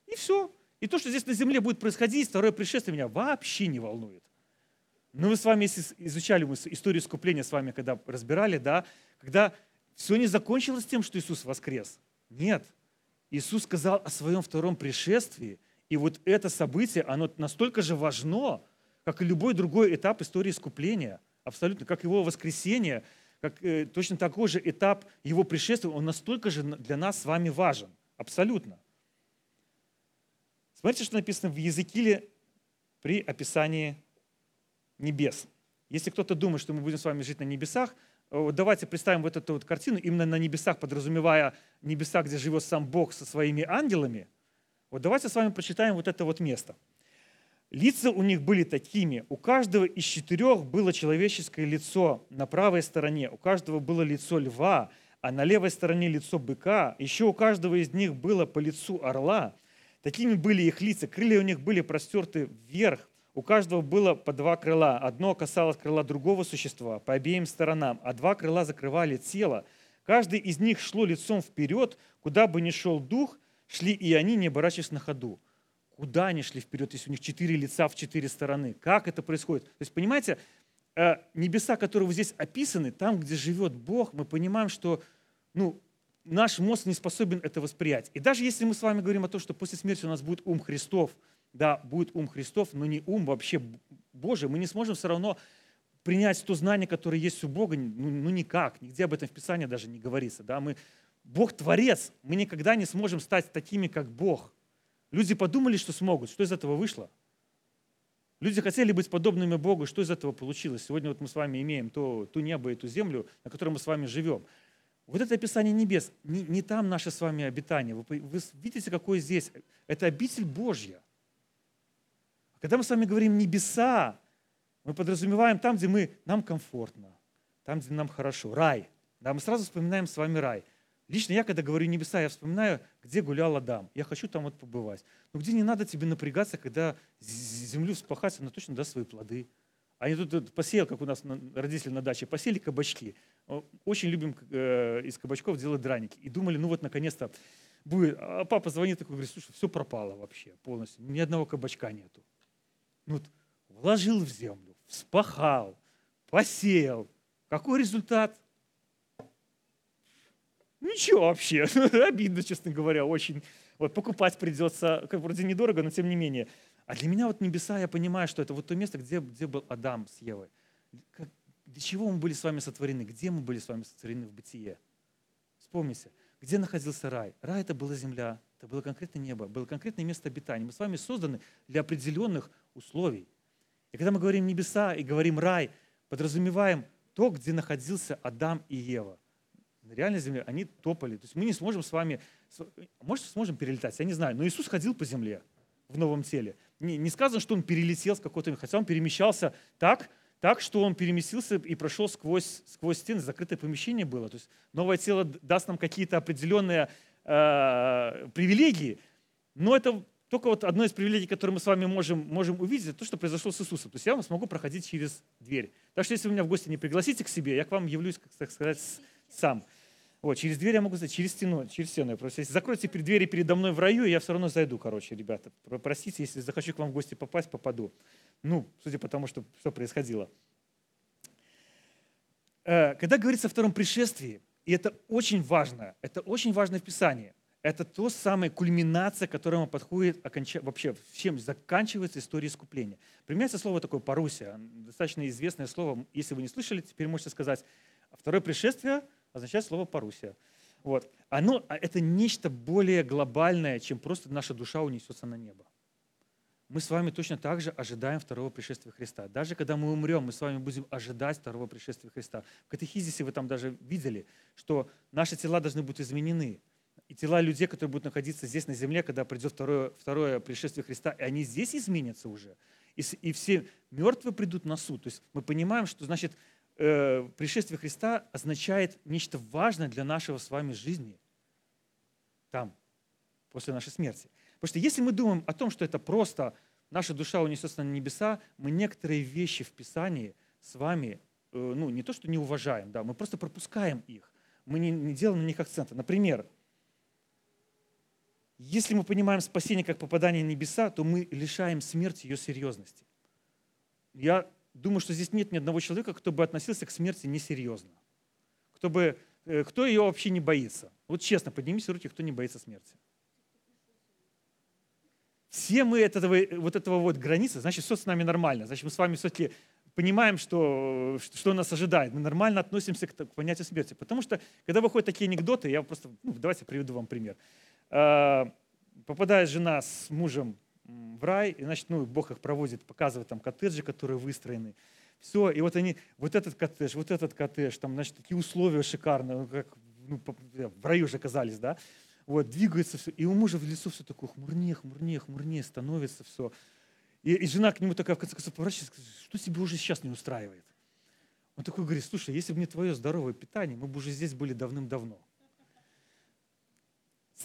и все. И то, что здесь на земле будет происходить, второе пришествие меня вообще не волнует. Но мы с вами изучали мы историю искупления, с вами когда разбирали, да, когда все не закончилось тем, что Иисус воскрес. Нет. Иисус сказал о своем втором пришествии, и вот это событие, оно настолько же важно, как и любой другой этап истории искупления. Абсолютно. Как его воскресение, как э, точно такой же этап его пришествия, он настолько же для нас с вами важен. Абсолютно. Смотрите, что написано в Иезекииле при описании небес. Если кто-то думает, что мы будем с вами жить на небесах, давайте представим вот эту вот картину, именно на небесах, подразумевая небеса, где живет сам Бог со своими ангелами. Вот давайте с вами прочитаем вот это вот место. Лица у них были такими. У каждого из четырех было человеческое лицо на правой стороне, у каждого было лицо льва, а на левой стороне лицо быка. Еще у каждого из них было по лицу орла. Такими были их лица, крылья у них были простерты вверх, у каждого было по два крыла. Одно касалось крыла другого существа по обеим сторонам, а два крыла закрывали тело. Каждый из них шло лицом вперед, куда бы ни шел дух, шли и они, не оборачиваясь на ходу. Куда они шли вперед, если у них четыре лица в четыре стороны? Как это происходит? То есть, понимаете, небеса, которые вот здесь описаны, там, где живет Бог, мы понимаем, что... ну, наш мозг не способен это восприять. И даже если мы с вами говорим о том, что после смерти у нас будет ум Христов, да, будет ум Христов, но не ум вообще Божий, мы не сможем все равно принять то знание, которое есть у Бога, ну, ну никак, нигде об этом в Писании даже не говорится. Да? Мы, Бог творец, мы никогда не сможем стать такими, как Бог. Люди подумали, что смогут, что из этого вышло? Люди хотели быть подобными Богу, что из этого получилось? Сегодня вот мы с вами имеем то, то небо и ту землю, на которой мы с вами живем. Вот это описание небес, не, не там наше с вами обитание. Вы, вы видите, какое здесь? Это обитель Божья. Когда мы с вами говорим «небеса», мы подразумеваем там, где мы, нам комфортно, там, где нам хорошо. Рай. Да, мы сразу вспоминаем с вами рай. Лично я, когда говорю «небеса», я вспоминаю, где гулял Адам. Я хочу там вот побывать. Но где не надо тебе напрягаться, когда землю вспахать, она точно даст свои плоды. Они тут посеяли, как у нас родители на даче, посеяли кабачки. Очень любим из кабачков делать драники. И думали, ну вот наконец-то будет. А папа звонит такой, говорит, слушай, все пропало вообще полностью. Ни одного кабачка нету. Ну вот вложил в землю, вспахал, посеял. Какой результат? Ничего вообще. Обидно, честно говоря, очень. Вот покупать придется, как вроде недорого, но тем не менее. А для меня вот небеса, я понимаю, что это вот то место, где, где был Адам с Евой. Как, для чего мы были с вами сотворены? Где мы были с вами сотворены в бытие? Вспомните, где находился рай? Рай — это была земля, это было конкретное небо, было конкретное место обитания. Мы с вами созданы для определенных условий. И когда мы говорим небеса и говорим рай, подразумеваем то, где находился Адам и Ева. На реальной земле они топали. То есть мы не сможем с вами... Может, сможем перелетать, я не знаю. Но Иисус ходил по земле в новом теле. Не, не сказано, что он перелетел с какого-то... Хотя он перемещался так, так, что он переместился и прошел сквозь, сквозь стены. Закрытое помещение было. То есть новое тело даст нам какие-то определенные э, привилегии. Но это только вот одно из привилегий, которое мы с вами можем, можем увидеть, это то, что произошло с Иисусом. То есть я вам смогу проходить через дверь. Так что если вы меня в гости не пригласите к себе, я к вам явлюсь, как так сказать, сам. Вот, через дверь я могу зайти, через стену, через стену. Просто если закройте двери передо мной в раю, я все равно зайду, короче, ребята. Простите, если захочу к вам в гости попасть, попаду. Ну, судя по тому, что, что происходило. Когда говорится о втором пришествии, и это очень важно, это очень важно в Писании, это то самое кульминация, к которому подходит вообще, чем заканчивается история искупления. Применяется слово такое «парусия», достаточно известное слово. Если вы не слышали, теперь можете сказать «второе пришествие», означает слово «парусия». Вот. Оно, это нечто более глобальное, чем просто наша душа унесется на небо. Мы с вами точно так же ожидаем второго пришествия Христа. Даже когда мы умрем, мы с вами будем ожидать второго пришествия Христа. В катехизисе вы там даже видели, что наши тела должны быть изменены. И тела людей, которые будут находиться здесь на земле, когда придет второе, второе пришествие Христа, и они здесь изменятся уже. И, и все мертвые придут на суд. То есть мы понимаем, что значит... пришествие Христа означает нечто важное для нашего с вами жизни там, после нашей смерти. Потому что если мы думаем о том, что это просто наша душа унесется на небеса, мы некоторые вещи в Писании с вами, ну, не то что не уважаем, да, мы просто пропускаем их, мы не, не делаем на них акцента. Например, если мы понимаем спасение как попадание на небеса, то мы лишаем смерти ее серьезности. Я думаю, что здесь нет ни одного человека, кто бы относился к смерти несерьезно. Кто, бы, кто ее вообще не боится? Вот честно, поднимите руки, кто не боится смерти. Все мы от этого, вот этого вот границы, значит, все с нами нормально. Значит, мы с вами все-таки понимаем, что, что нас ожидает. Мы нормально относимся к, к понятию смерти. Потому что, когда выходят такие анекдоты, я просто, ну, давайте приведу вам пример. Попадает жена с мужем в рай, и, значит, ну, Бог их проводит, показывает там коттеджи, которые выстроены. Все, и вот они, вот этот коттедж, вот этот коттедж, там, значит, такие условия шикарные, как ну, в раю же оказались, да. Вот, двигается все, и у мужа в лицо все такое хмурнее, хмурнее, хмурнее становится все. И, и жена к нему такая, в конце концов, поворачивается, что тебе уже сейчас не устраивает? Он такой говорит, слушай, если бы не твое здоровое питание, мы бы уже здесь были давным-давно.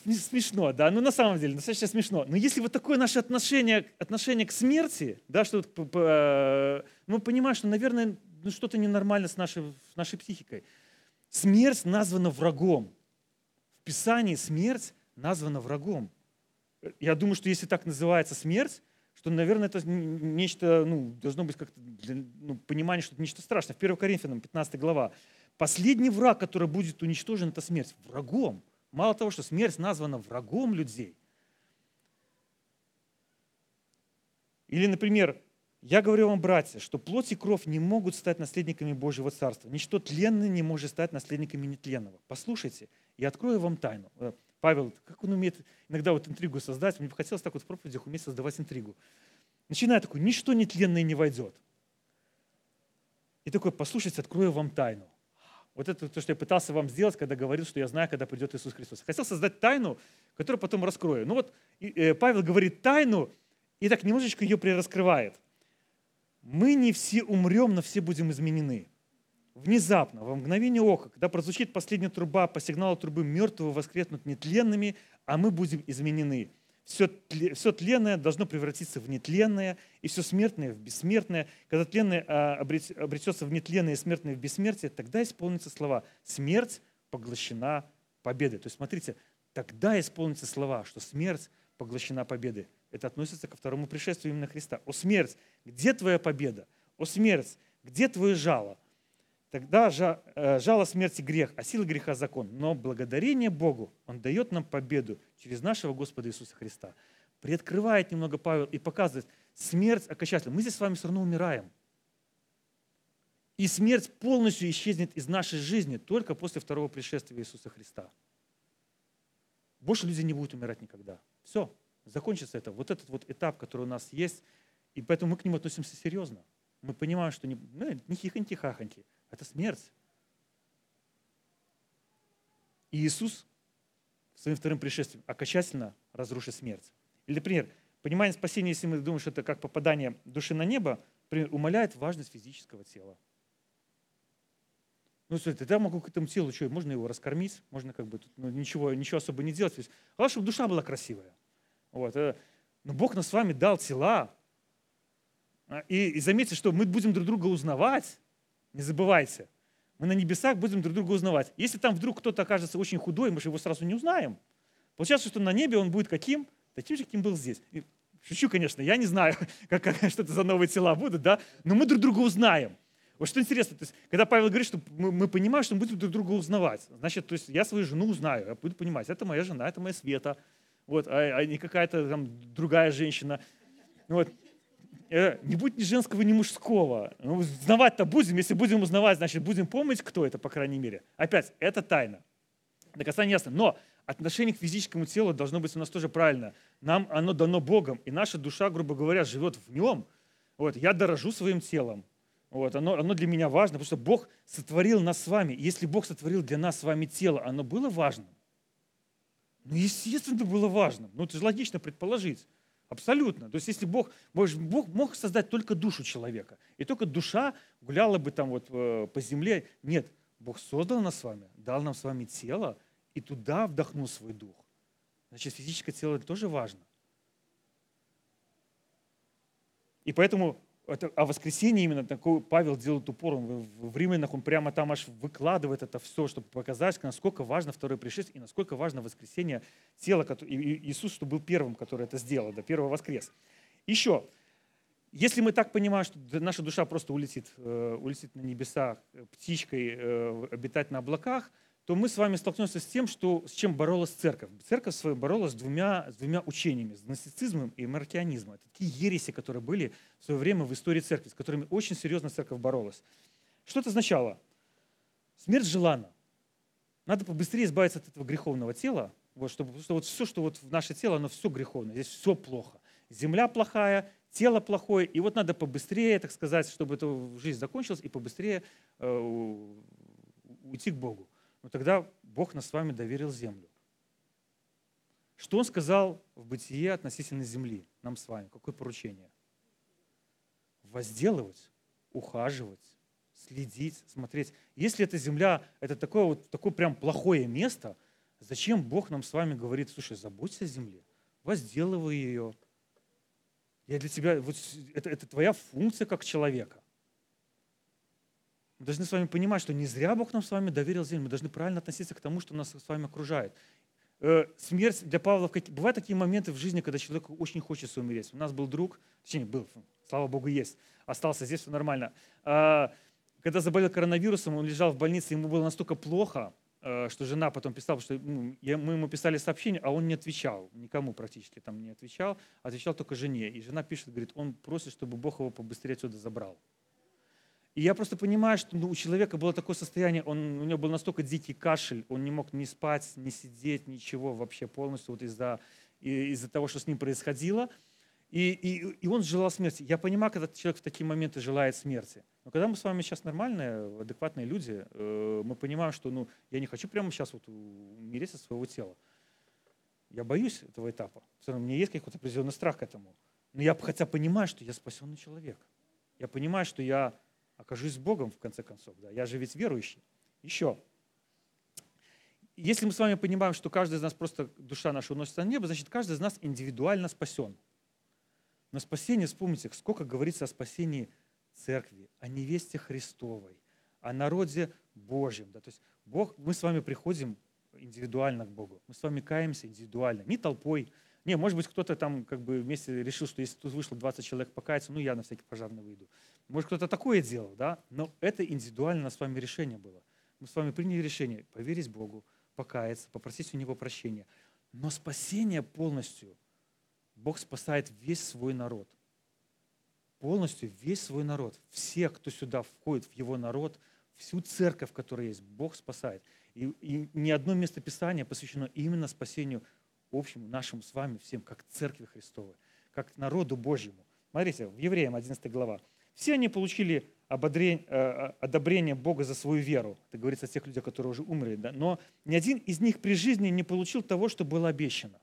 Смешно, да, ну на самом деле, достаточно смешно. Но если вот такое наше отношение, отношение к смерти, да, что э, мы понимаем, что, наверное, ну, что-то ненормально с нашей, с нашей психикой. Смерть названа врагом. В Писании смерть названа врагом. Я думаю, что если так называется смерть, что, наверное, это нечто, ну, должно быть как-то ну, понимание, что это нечто страшное. В первое Коринфянам, пятнадцатая глава. Последний враг, который будет уничтожен, это смерть. Врагом. Мало того, что смерть названа врагом людей. Или, например, я говорю вам, братья, что плоть и кровь не могут стать наследниками Божьего Царства. Ничто тленное не может стать наследниками нетленного. Послушайте, я открою вам тайну. Павел, как он умеет иногда вот интригу создать? Мне бы хотелось так вот в проповедях уметь создавать интригу. Начинает такой, ничто нетленное не войдет. И такой, послушайте, открою вам тайну. Вот это то, что я пытался вам сделать, когда говорил, что я знаю, когда придет Иисус Христос. Хотел создать тайну, которую потом раскрою. Ну вот Павел говорит тайну и так немножечко ее прираскрывает. Мы не все умрем, но все будем изменены. Внезапно, во мгновение ока, когда прозвучит последняя труба, по сигналу трубы мертвого воскреснут нетленными, а мы будем изменены. Все тленное должно превратиться в нетленное, и все смертное в бессмертное. Когда тленное обретется в нетленное и смертное в бессмертие, тогда исполнятся слова «смерть поглощена победой». То есть, смотрите, тогда исполнятся слова, что смерть поглощена победой. Это относится ко второму пришествию именно Христа. «О смерть, где твоя победа? О смерть, где твое жало?» Тогда жало смерти грех, а сила греха закон. Но благодарение Богу Он дает нам победу через нашего Господа Иисуса Христа. Приоткрывает немного Павел и показывает, смерть окончательно. Мы здесь с вами все равно умираем. И смерть полностью исчезнет из нашей жизни только после второго пришествия Иисуса Христа. Больше люди не будут умирать никогда. Все, закончится это. Вот этот вот этап, который у нас есть. И поэтому мы к нему относимся серьезно. Мы понимаем, что не, ну, не хихоньки-хахоньки. Это смерть. И Иисус своим вторым пришествием окончательно разрушит смерть. Или, например, понимание спасения, если мы думаем, что это как попадание души на небо, умаляет важность физического тела. Ну, смотри, тогда могу к этому телу, что, можно его раскормить, можно как бы тут, ну, ничего, ничего особо не делать. То есть, главное, чтобы душа была красивая. Вот. Но Бог нам с вами дал тела. И, и заметьте, что мы будем друг друга узнавать. Не забывайте. мы на небесах будем друг друга узнавать. Если там вдруг кто-то окажется очень худой, мы же его сразу не узнаем. Получается, что на небе он будет каким? Таким же, каким был здесь. Шучу, конечно, я не знаю, как, как, что это за новые тела будут, да? Но мы друг друга узнаем. Вот что интересно, то есть, когда Павел говорит, что мы, мы понимаем, что мы будем друг друга узнавать. Значит, то есть я свою жену узнаю, я буду понимать, это моя жена, это моя Света, вот, а, а не какая-то там другая женщина. Вот. Не будет ни женского, ни мужского. Ну, узнавать-то будем, если будем узнавать, значит, будем помнить, кто это, по крайней мере. Опять, это тайна. До конца не ясно. Но отношение к физическому телу должно быть у нас тоже правильно. Нам оно дано Богом, и наша душа, грубо говоря, живет в нем. Вот. Я дорожу своим телом. Вот, оно, оно для меня важно, потому что Бог сотворил нас с вами. И если Бог сотворил для нас с вами тело, оно было важным? Ну, естественно, было важным. Ну, это же логично предположить. Абсолютно. То есть если Бог, Бог мог создать только душу человека, и только душа гуляла бы там вот по земле. Нет, Бог создал нас с вами, дал нам с вами тело, и туда вдохнул свой дух. Значит, физическое тело тоже важно. И поэтому... Это, а воскресенье именно такой Павел делает упор, он в Римлянах он прямо там аж выкладывает это все, чтобы показать, насколько важно второе пришествие и насколько важно воскресение тела, который, Иисус, что был первым, который это сделал, да, первый воскрес. Еще, если мы так понимаем, что наша душа просто улетит, э, улетит на небеса птичкой, э, обитать на облаках, то мы с вами столкнемся с тем, что, с чем боролась церковь. Церковь свою боролась с двумя, с двумя учениями, с гностицизмом и маркианизмом. Это такие ереси, которые были в свое время в истории церкви, с которыми очень серьезно церковь боролась. Что это означало? Смерть желана. Надо побыстрее избавиться от этого греховного тела, вот, чтобы, потому что вот все, что вот в наше тело, оно все греховное, здесь все плохо. Земля плохая, тело плохое, и вот надо побыстрее, так сказать, чтобы эта жизнь закончилась, и побыстрее э, уйти к Богу. Но тогда Бог нас с вами доверил землю. Что Он сказал в бытие относительно земли нам с вами? Какое поручение? Возделывать, ухаживать, следить, смотреть. Если эта земля — это такое, вот, такое прям плохое место, зачем Бог нам с вами говорит, слушай, заботься о земле, возделывай ее. Я для тебя, вот, это, это твоя функция как человека. Мы должны с вами понимать, что не зря Бог нам с вами доверил землю. Мы должны правильно относиться к тому, что нас с вами окружает. Смерть для Павла... Бывают такие моменты в жизни, когда человеку очень хочется умереть. У нас был друг, точнее, был, слава Богу, есть. Остался здесь, все нормально. Когда заболел коронавирусом, он лежал в больнице, ему было настолько плохо, что жена потом писала, что мы ему писали сообщение, а он не отвечал, никому практически там не отвечал, отвечал только жене. И жена пишет, говорит, он просит, чтобы Бог его побыстрее отсюда забрал. И я просто понимаю, что ну, у человека было такое состояние, он, у него был настолько дикий кашель, он не мог ни спать, ни сидеть, ничего вообще полностью вот из-за, из-за того, что с ним происходило. И, и, и он желал смерти. Я понимаю, когда человек в такие моменты желает смерти. Но когда мы с вами сейчас нормальные, адекватные люди, мы понимаем, что ну, я не хочу прямо сейчас вот умереть от своего тела. Я боюсь этого этапа. У меня есть какой-то определенный страх к этому. Но я хотя понимаю, что я спасенный человек. Я понимаю, что я... окажусь с Богом, в конце концов. Да? Я же ведь верующий. Еще. Если мы с вами понимаем, что каждый из нас, просто душа наша уносится на небо, значит, каждый из нас индивидуально спасен. Но спасение, вспомните, сколько говорится о спасении церкви, о невесте Христовой, о народе Божьем. Да? То есть Бог, мы с вами приходим индивидуально к Богу. Мы с вами каемся индивидуально, не толпой. Не, может быть, кто-то там как бы вместе решил, что если тут вышло двадцать человек покаяться, ну я на всякий пожарный выйду. Может, кто-то такое делал, да? Но это индивидуально с вами решение было. Мы с вами приняли решение поверить Богу, покаяться, попросить у Него прощения. Но спасение полностью, Бог спасает весь свой народ. Полностью весь свой народ. Все, кто сюда входит в Его народ, всю церковь, которая есть, Бог спасает. И, и ни одно место Писания посвящено именно спасению общему нашему с вами всем, как церкви Христовой, как народу Божьему. Смотрите, в Евреям одиннадцатая глава. Все они получили одобрение Бога за свою веру. Это говорится о тех людях, которые уже умерли. Да? Но ни один из них при жизни не получил того, что было обещано.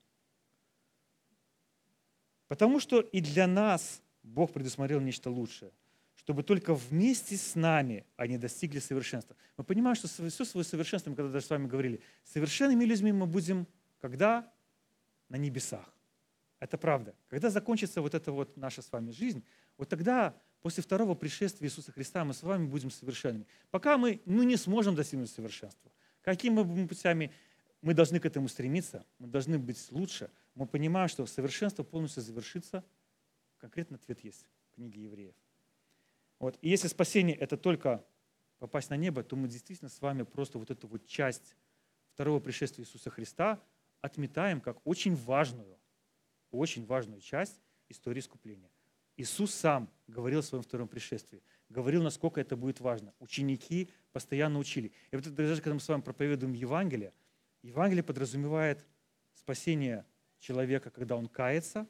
Потому что и для нас Бог предусмотрел нечто лучшее, чтобы только вместе с нами они достигли совершенства. Мы понимаем, что все свое совершенство, мы когда даже с вами говорили, совершенными людьми мы будем когда? На небесах. Это правда. Когда закончится вот эта вот наша с вами жизнь, вот тогда После второго пришествия Иисуса Христа мы с вами будем совершенными. Пока мы ну, не сможем достигнуть совершенства. Какими бы путями мы должны к этому стремиться, мы должны быть лучше. Мы понимаем, что совершенство полностью завершится. Конкретно ответ есть в книге Евреев. Вот. И если спасение – это только попасть на небо, то мы действительно с вами просто вот эту вот часть второго пришествия Иисуса Христа отметаем как очень важную, очень важную часть истории искупления. Иисус сам говорил о своем втором пришествии, говорил, насколько это будет важно. Ученики постоянно учили. И вот даже когда мы с вами проповедуем Евангелие, Евангелие подразумевает спасение человека, когда он кается,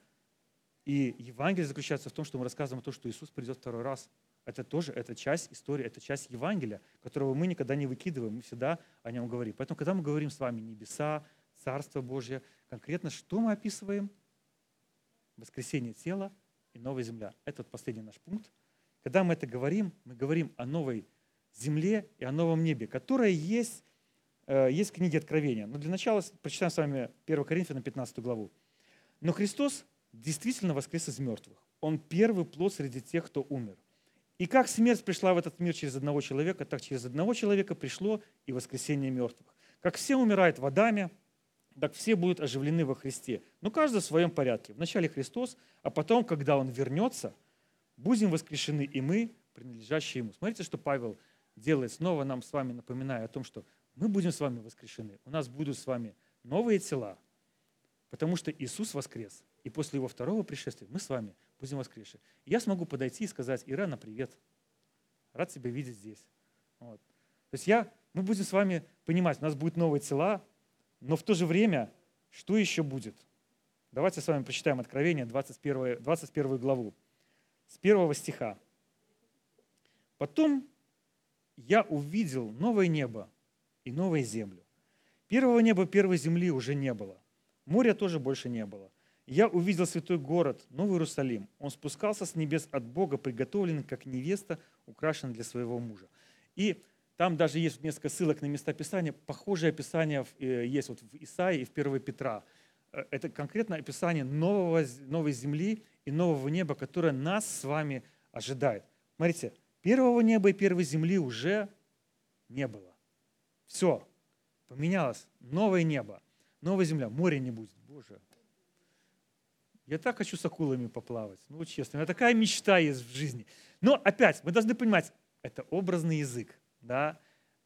и Евангелие заключается в том, что мы рассказываем о том, что Иисус придет второй раз. Это тоже это часть истории, это часть Евангелия, которого мы никогда не выкидываем, мы всегда о нем говорим. Поэтому, когда мы говорим с вами небеса, Царство Божье, конкретно что мы описываем? Воскресение тела и новая земля. Это последний наш пункт. Когда мы это говорим, мы говорим о новой земле и о новом небе, которое есть, есть в книге Откровения. Но для начала прочитаем с вами первое Коринфянам пятнадцатую главу. Но Христос действительно воскрес из мертвых. Он первый плод среди тех, кто умер. И как смерть пришла в этот мир через одного человека, так через одного человека пришло и воскресение мертвых. Как все умирают в Адаме, так все будут оживлены во Христе. Но каждый в своем порядке. Вначале Христос, а потом, когда Он вернется, будем воскрешены и мы, принадлежащие Ему. Смотрите, что Павел делает, снова нам с вами напоминая о том, что мы будем с вами воскрешены. У нас будут с вами новые тела, потому что Иисус воскрес. И после Его второго пришествия мы с вами будем воскрешены. И я смогу подойти и сказать: Ирана, привет. Рад тебя видеть здесь. Вот. То есть я, мы будем с вами понимать, у нас будут новые тела, но в то же время, что еще будет? Давайте с вами прочитаем Откровение, двадцать первую главу, с первого стиха. «Потом я увидел новое небо и новую землю. Первого неба, первой земли уже не было. Моря тоже больше не было. Я увидел святой город, Новый Иерусалим. Он спускался с небес от Бога, приготовленный как невеста, украшенный для своего мужа». И там даже есть несколько ссылок на места Писания. Похожие описания есть вот в Исайе и в первое Петра. Это конкретное описание нового, новой земли и нового неба, которое нас с вами ожидает. Смотрите, первого неба и первой земли уже не было. Все, поменялось. Новое небо, новая земля. Моря не будет. Боже, я так хочу с акулами поплавать. Ну, честно, у меня такая мечта есть в жизни. Но опять, мы должны понимать, это образный язык. Да?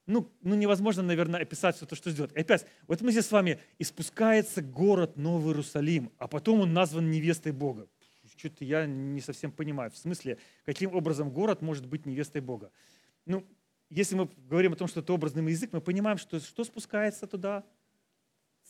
Ну, ну, невозможно, наверное, описать все то, что ждет. И опять, вот мы здесь с вами, и спускается город Новый Иерусалим, а потом он назван невестой Бога. Что-то я не совсем понимаю, в смысле, каким образом город может быть невестой Бога. Ну, если мы говорим о том, что это образный язык, мы понимаем, что, что спускается туда?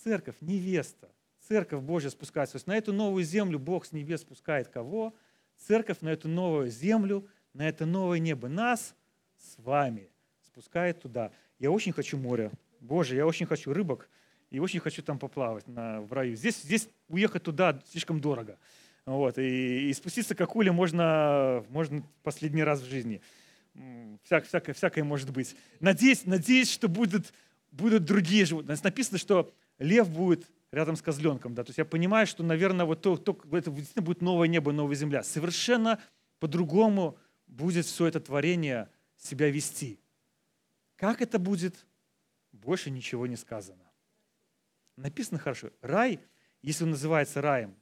Церковь, невеста. Церковь Божья спускается. То есть на эту новую землю Бог с небес спускает кого? Церковь на эту новую землю, на это новое небо. Нас с вами пускает туда. Я очень хочу моря. Боже, я очень хочу рыбок и очень хочу там поплавать на, в раю. Здесь, здесь уехать туда слишком дорого. Вот. И, и спуститься к акуле можно, можно последний раз в жизни. Вся, всякое, всякое может быть. Надеюсь, надеюсь что будут, будут другие животные. Здесь написано, что лев будет рядом с козленком. Да? То есть я понимаю, что, наверное, вот то, то, это действительно будет новое небо, новая земля. Совершенно по-другому будет все это творение себя вести. Как это будет? Больше ничего не сказано. Написано хорошо. Рай, если он называется раем,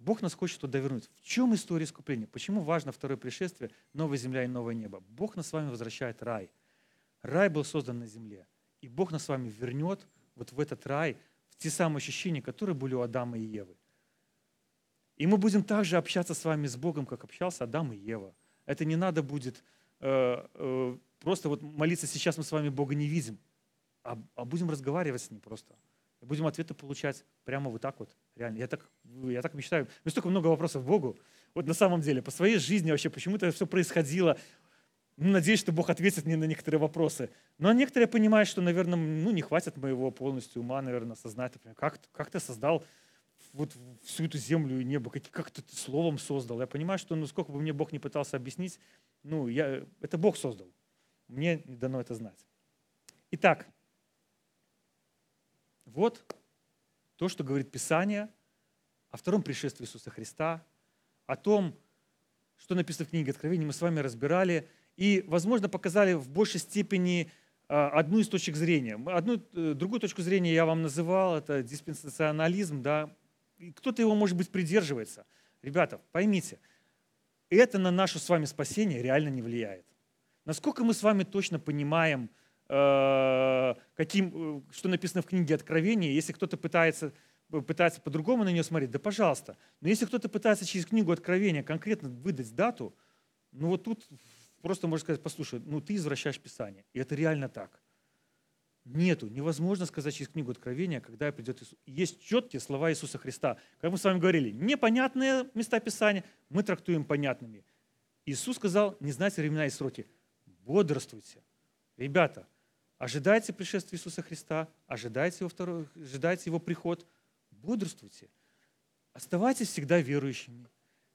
Бог нас хочет туда вернуть. В чем история искупления? Почему важно второе пришествие, новая земля и новое небо? Бог нас с вами возвращает рай. Рай был создан на земле. И Бог нас с вами вернет вот в этот рай, в те самые ощущения, которые были у Адама и Евы. И мы будем также общаться с вами с Богом, как общался Адам и Ева. Это не надо будет... Э, э, Просто вот молиться сейчас мы с вами Бога не видим, а, а будем разговаривать с Ним просто. Будем ответы получать прямо вот так вот, реально. Я так, я так мечтаю. У меня столько много вопросов к Богу. Вот на самом деле, по своей жизни вообще почему-то все происходило. Ну, надеюсь, что Бог ответит мне на некоторые вопросы. Но некоторые понимают, что, наверное, ну, не хватит моего полностью ума, наверное, осознать. Например, как, как ты создал вот всю эту землю и небо, как, как ты словом создал. Я понимаю, что ну, сколько бы мне Бог не пытался объяснить, ну, я, это Бог создал. Мне не дано это знать. Итак, вот то, что говорит Писание о втором пришествии Иисуса Христа, о том, что написано в книге Откровения, мы с вами разбирали и, возможно, показали в большей степени одну из точек зрения. Одну, другую точку зрения я вам называл, это диспенсационализм, да. Кто-то его, может быть, придерживается. Ребята, поймите, это на наше с вами спасение реально не влияет. Насколько мы с вами точно понимаем, каким, что написано в книге Откровения, если кто-то пытается, пытается по-другому на нее смотреть, да пожалуйста. Но если кто-то пытается через книгу Откровения конкретно выдать дату, ну вот тут просто можно сказать, послушай, ну ты извращаешь Писание. И это реально так. Нету, невозможно сказать через книгу Откровения, когда придет Иисус. Есть четкие слова Иисуса Христа. Как мы с вами говорили, непонятные места Писания мы трактуем понятными. Иисус сказал, не знайте времена и сроки. Бодрствуйте. Ребята, ожидайте пришествия Иисуса Христа, ожидайте его, второго, ожидайте его приход. Бодрствуйте. Оставайтесь всегда верующими.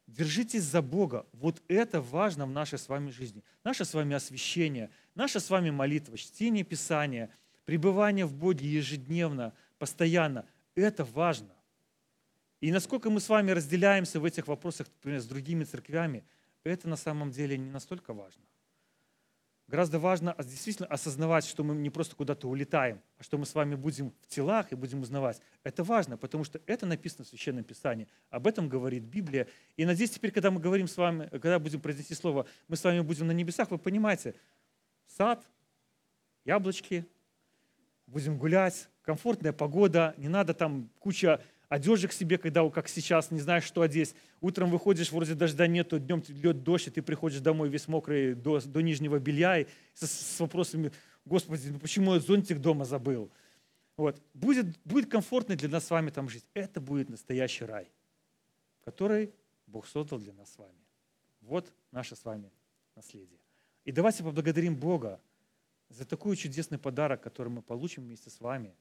Держитесь за Бога. Вот это важно в нашей с вами жизни. Наше с вами освящение, наша с вами молитва, чтение Писания, пребывание в Боге ежедневно, постоянно. Это важно. И насколько мы с вами разделяемся в этих вопросах, например, с другими церквями, это на самом деле не настолько важно. Гораздо важно действительно осознавать, что мы не просто куда-то улетаем, а что мы с вами будем в телах и будем узнавать. Это важно, потому что это написано в Священном Писании. Об этом говорит Библия. И надеюсь, теперь, когда мы говорим с вами, когда будем произнести слово, мы с вами будем на небесах, вы понимаете, сад, яблочки, будем гулять, комфортная погода, не надо там куча одежек себе, когда, как сейчас, не знаешь, что одеть. Утром выходишь, вроде дождя нету, днем льет дождь, и ты приходишь домой весь мокрый до, до нижнего белья и с, с вопросами, Господи, ну почему я зонтик дома забыл? Вот. Будет, будет комфортно для нас с вами там жить. Это будет настоящий рай, который Бог создал для нас с вами. Вот наше с вами наследие. И давайте поблагодарим Бога за такой чудесный подарок, который мы получим вместе с вами,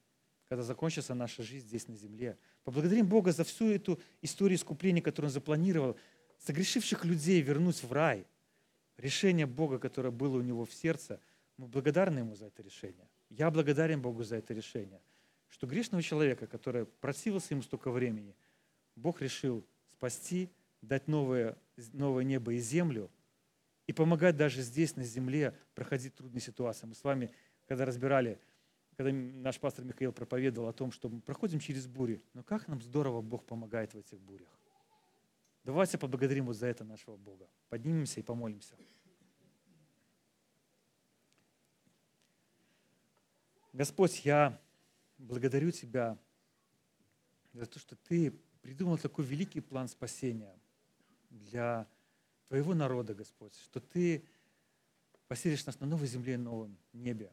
когда закончится наша жизнь здесь на земле. Поблагодарим Бога за всю эту историю искупления, которую Он запланировал, согрешивших людей вернуть в рай. Решение Бога, которое было у Него в сердце, мы благодарны Ему за это решение. Я благодарен Богу за это решение, что грешного человека, который противился Ему столько времени, Бог решил спасти, дать новое, новое небо и землю и помогать даже здесь, на земле, проходить трудные ситуации. Мы с вами, когда разбирали когда наш пастор Михаил проповедовал о том, что мы проходим через бури, но как нам здорово Бог помогает в этих бурях. Давайте поблагодарим вот за это нашего Бога. Поднимемся и помолимся. Господь, я благодарю Тебя за то, что Ты придумал такой великий план спасения для Твоего народа, Господь, что Ты поселишь нас на новой земле и новом небе,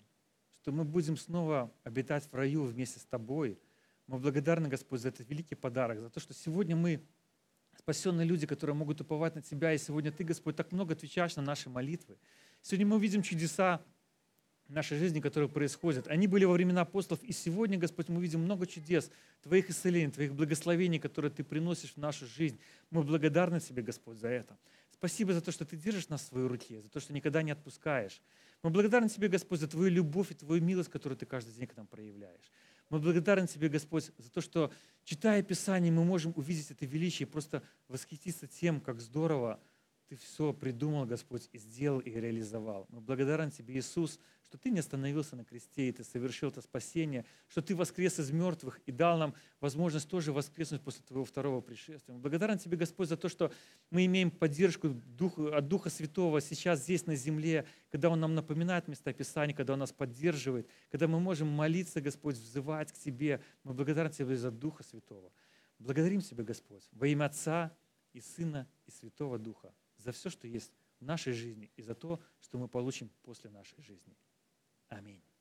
что мы будем снова обитать в раю вместе с Тобой. Мы благодарны, Господь, за этот великий подарок, за то, что сегодня мы спасенные люди, которые могут уповать на Тебя, и сегодня Ты, Господь, так много отвечаешь на наши молитвы. Сегодня мы видим чудеса нашей жизни, которые происходят. Они были во времена апостолов, и сегодня, Господь, мы видим много чудес Твоих исцелений, Твоих благословений, которые Ты приносишь в нашу жизнь. Мы благодарны Тебе, Господь, за это. Спасибо за то, что Ты держишь нас в своей руке, за то, что никогда не отпускаешь. Мы благодарны Тебе, Господь, за Твою любовь и Твою милость, которую Ты каждый день к нам проявляешь. Мы благодарны Тебе, Господь, за то, что, читая Писание, мы можем увидеть это величие и просто восхититься тем, как здорово Ты все придумал, Господь, и сделал, и реализовал. Мы благодарны Тебе, Иисус, что Ты не остановился на кресте, и Ты совершил это спасение, что Ты воскрес из мертвых и дал нам возможность тоже воскреснуть после Твоего второго пришествия. Мы благодарны Тебе, Господь, за то, что мы имеем поддержку от Духа Святого сейчас здесь на земле, когда Он нам напоминает места Писания, когда Он нас поддерживает, когда мы можем молиться, Господь, взывать к Тебе. Мы благодарны Тебе за Духа Святого. Благодарим Тебя, Господь, во имя Отца и Сына и Святого Духа, за все, что есть в нашей жизни и за то, что мы получим после нашей жизни. Аминь.